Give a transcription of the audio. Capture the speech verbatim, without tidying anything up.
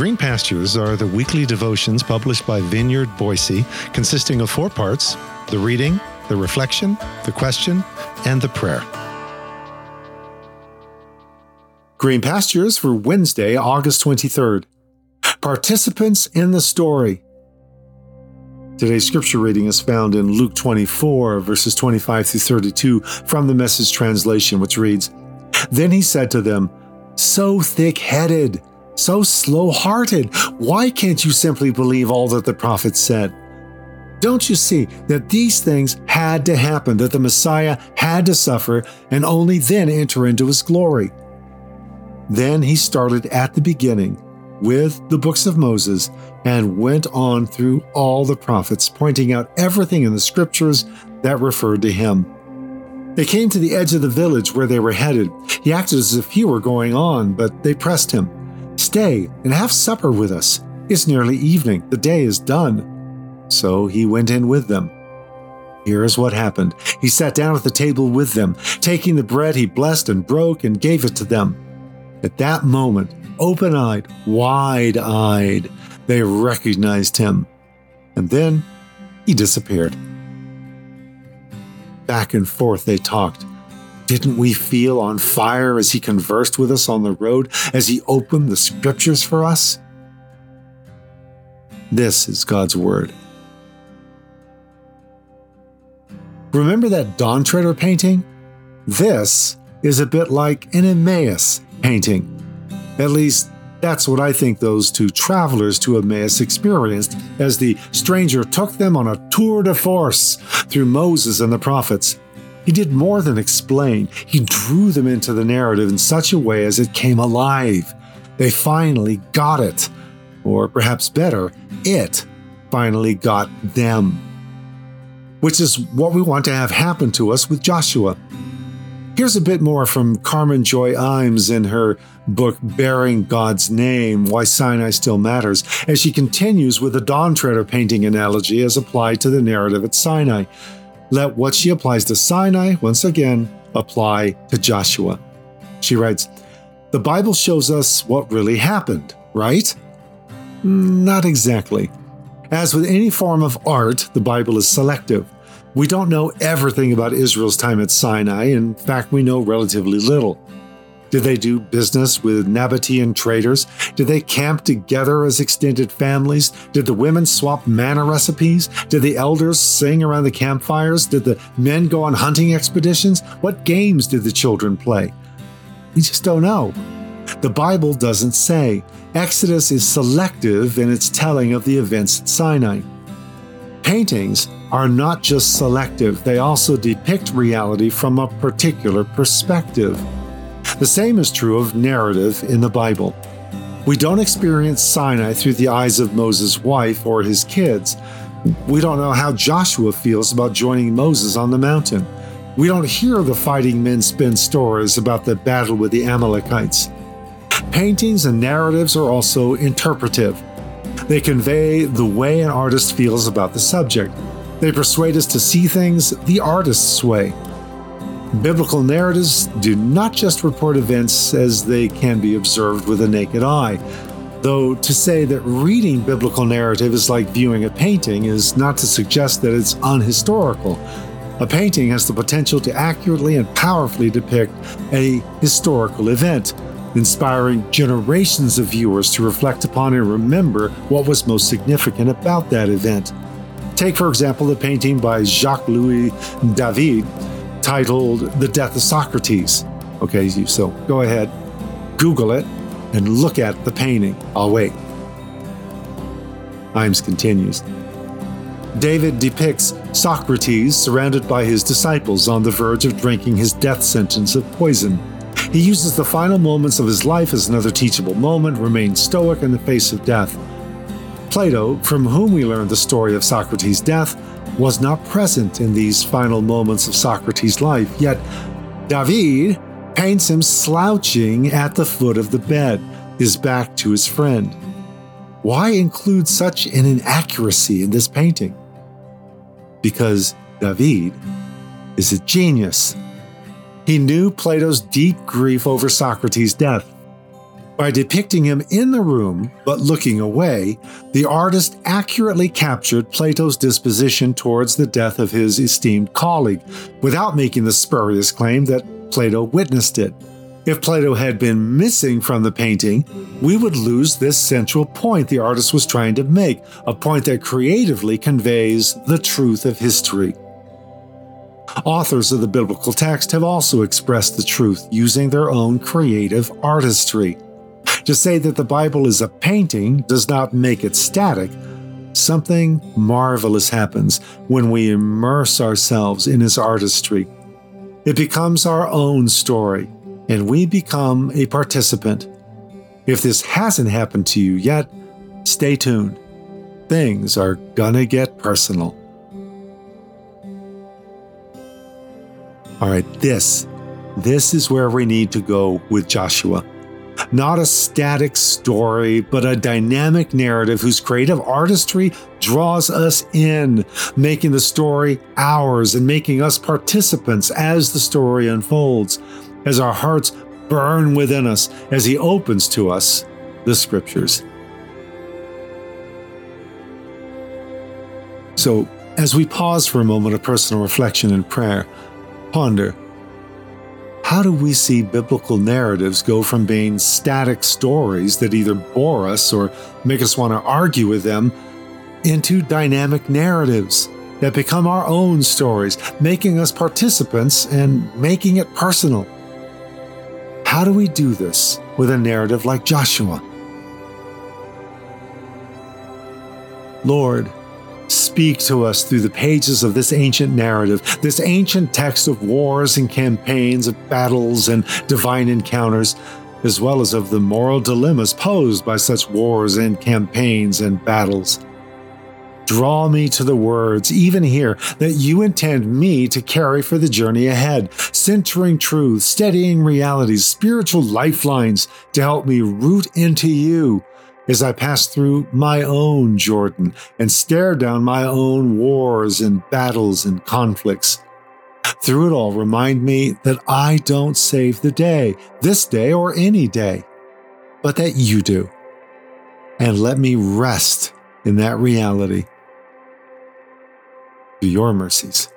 Green Pastures are the weekly devotions published by Vineyard Boise, consisting of four parts: the reading, the reflection, the question, and the prayer. Green Pastures for Wednesday, August twenty-third. Participants in the story. Today's scripture reading is found in Luke twenty-four, verses twenty-five through thirty-two, from the Message translation, which reads, "Then he said to them, 'So thick-headed, so slow-hearted, why can't you simply believe all that the prophets said? Don't you see that these things had to happen, that the Messiah had to suffer and only then enter into his glory?' Then he started at the beginning with the books of Moses and went on through all the prophets, pointing out everything in the scriptures that referred to him. They came to the edge of the village where they were headed. He acted as if he were going on, but they pressed him. 'Stay and have supper with us. It's nearly evening. The day is done.' So he went in with them. Here is what happened. He sat down at the table with them. Taking the bread, he blessed and broke and gave it to them. At that moment, open-eyed, wide-eyed, they recognized him. And then he disappeared." Back and forth they talked. Didn't we feel on fire as he conversed with us on the road, as he opened the scriptures for us? This is God's word. Remember that Don Treader painting? This is a bit like an Emmaus painting. At least, that's what I think those two travelers to Emmaus experienced as the stranger took them on a tour de force through Moses and the prophets. He did more than explain. He drew them into the narrative in such a way as it came alive. They finally got it. Or perhaps better, it finally got them. Which is what we want to have happen to us with Joshua. Here's a bit more from Carmen Joy Imes in her book, Bearing God's Name, Why Sinai Still Matters, as she continues with the Don Treader painting analogy as applied to the narrative at Sinai. Let what she applies to Sinai, once again, apply to Joshua. She writes, "The Bible shows us what really happened, right? Not exactly. As with any form of art, the Bible is selective. We don't know everything about Israel's time at Sinai. In fact, we know relatively little. Did they do business with Nabataean traders? Did they camp together as extended families? Did the women swap manna recipes? Did the elders sing around the campfires? Did the men go on hunting expeditions? What games did the children play? We just don't know. The Bible doesn't say. Exodus is selective in its telling of the events at Sinai. Paintings are not just selective, they also depict reality from a particular perspective. The same is true of narrative in the Bible. We don't experience Sinai through the eyes of Moses' wife or his kids. We don't know how Joshua feels about joining Moses on the mountain. We don't hear the fighting men spin stories about the battle with the Amalekites. Paintings and narratives are also interpretive. They convey the way an artist feels about the subject. They persuade us to see things the artist's way. Biblical narratives do not just report events as they can be observed with the naked eye, though to say that reading biblical narrative is like viewing a painting is not to suggest that it's unhistorical. A painting has the potential to accurately and powerfully depict a historical event, inspiring generations of viewers to reflect upon and remember what was most significant about that event. Take, for example, the painting by Jacques-Louis David titled The Death of Socrates. Okay, so go ahead, Google it, and look at the painting. I'll wait. Imes continues. David depicts Socrates surrounded by his disciples on the verge of drinking his death sentence of poison. He uses the final moments of his life as another teachable moment, remains stoic in the face of death. Plato, from whom we learn the story of Socrates' death, was not present in these final moments of Socrates' life, yet David paints him slouching at the foot of the bed, his back to his friend. Why include such an inaccuracy in this painting? Because David is a genius. He knew Plato's deep grief over Socrates' death. By depicting him in the room, but looking away, the artist accurately captured Plato's disposition towards the death of his esteemed colleague, without making the spurious claim that Plato witnessed it. If Plato had been missing from the painting, we would lose this central point the artist was trying to make, a point that creatively conveys the truth of history. Authors of the biblical text have also expressed the truth using their own creative artistry. To say that the Bible is a painting does not make it static. Something marvelous happens when we immerse ourselves in his artistry. It becomes our own story, and we become a participant. If this hasn't happened to you yet, stay tuned. Things are gonna get personal. All right, this, this is where we need to go with Joshua. Not a static story, but a dynamic narrative whose creative artistry draws us in, making the story ours and making us participants as the story unfolds, as our hearts burn within us, as he opens to us the scriptures. So, as we pause for a moment of personal reflection and prayer, ponder, how do we see biblical narratives go from being static stories that either bore us or make us want to argue with them into dynamic narratives that become our own stories, making us participants and making it personal? How do we do this with a narrative like Joshua? Lord, speak to us through the pages of this ancient narrative, this ancient text of wars and campaigns, of battles and divine encounters, as well as of the moral dilemmas posed by such wars and campaigns and battles. Draw me to the words, even here, that you intend me to carry for the journey ahead, centering truth, steadying realities, spiritual lifelines to help me root into you, as I pass through my own Jordan and stare down my own wars and battles and conflicts. Through it all, remind me that I don't save the day, this day or any day, but that you do. And let me rest in that reality. To your mercies.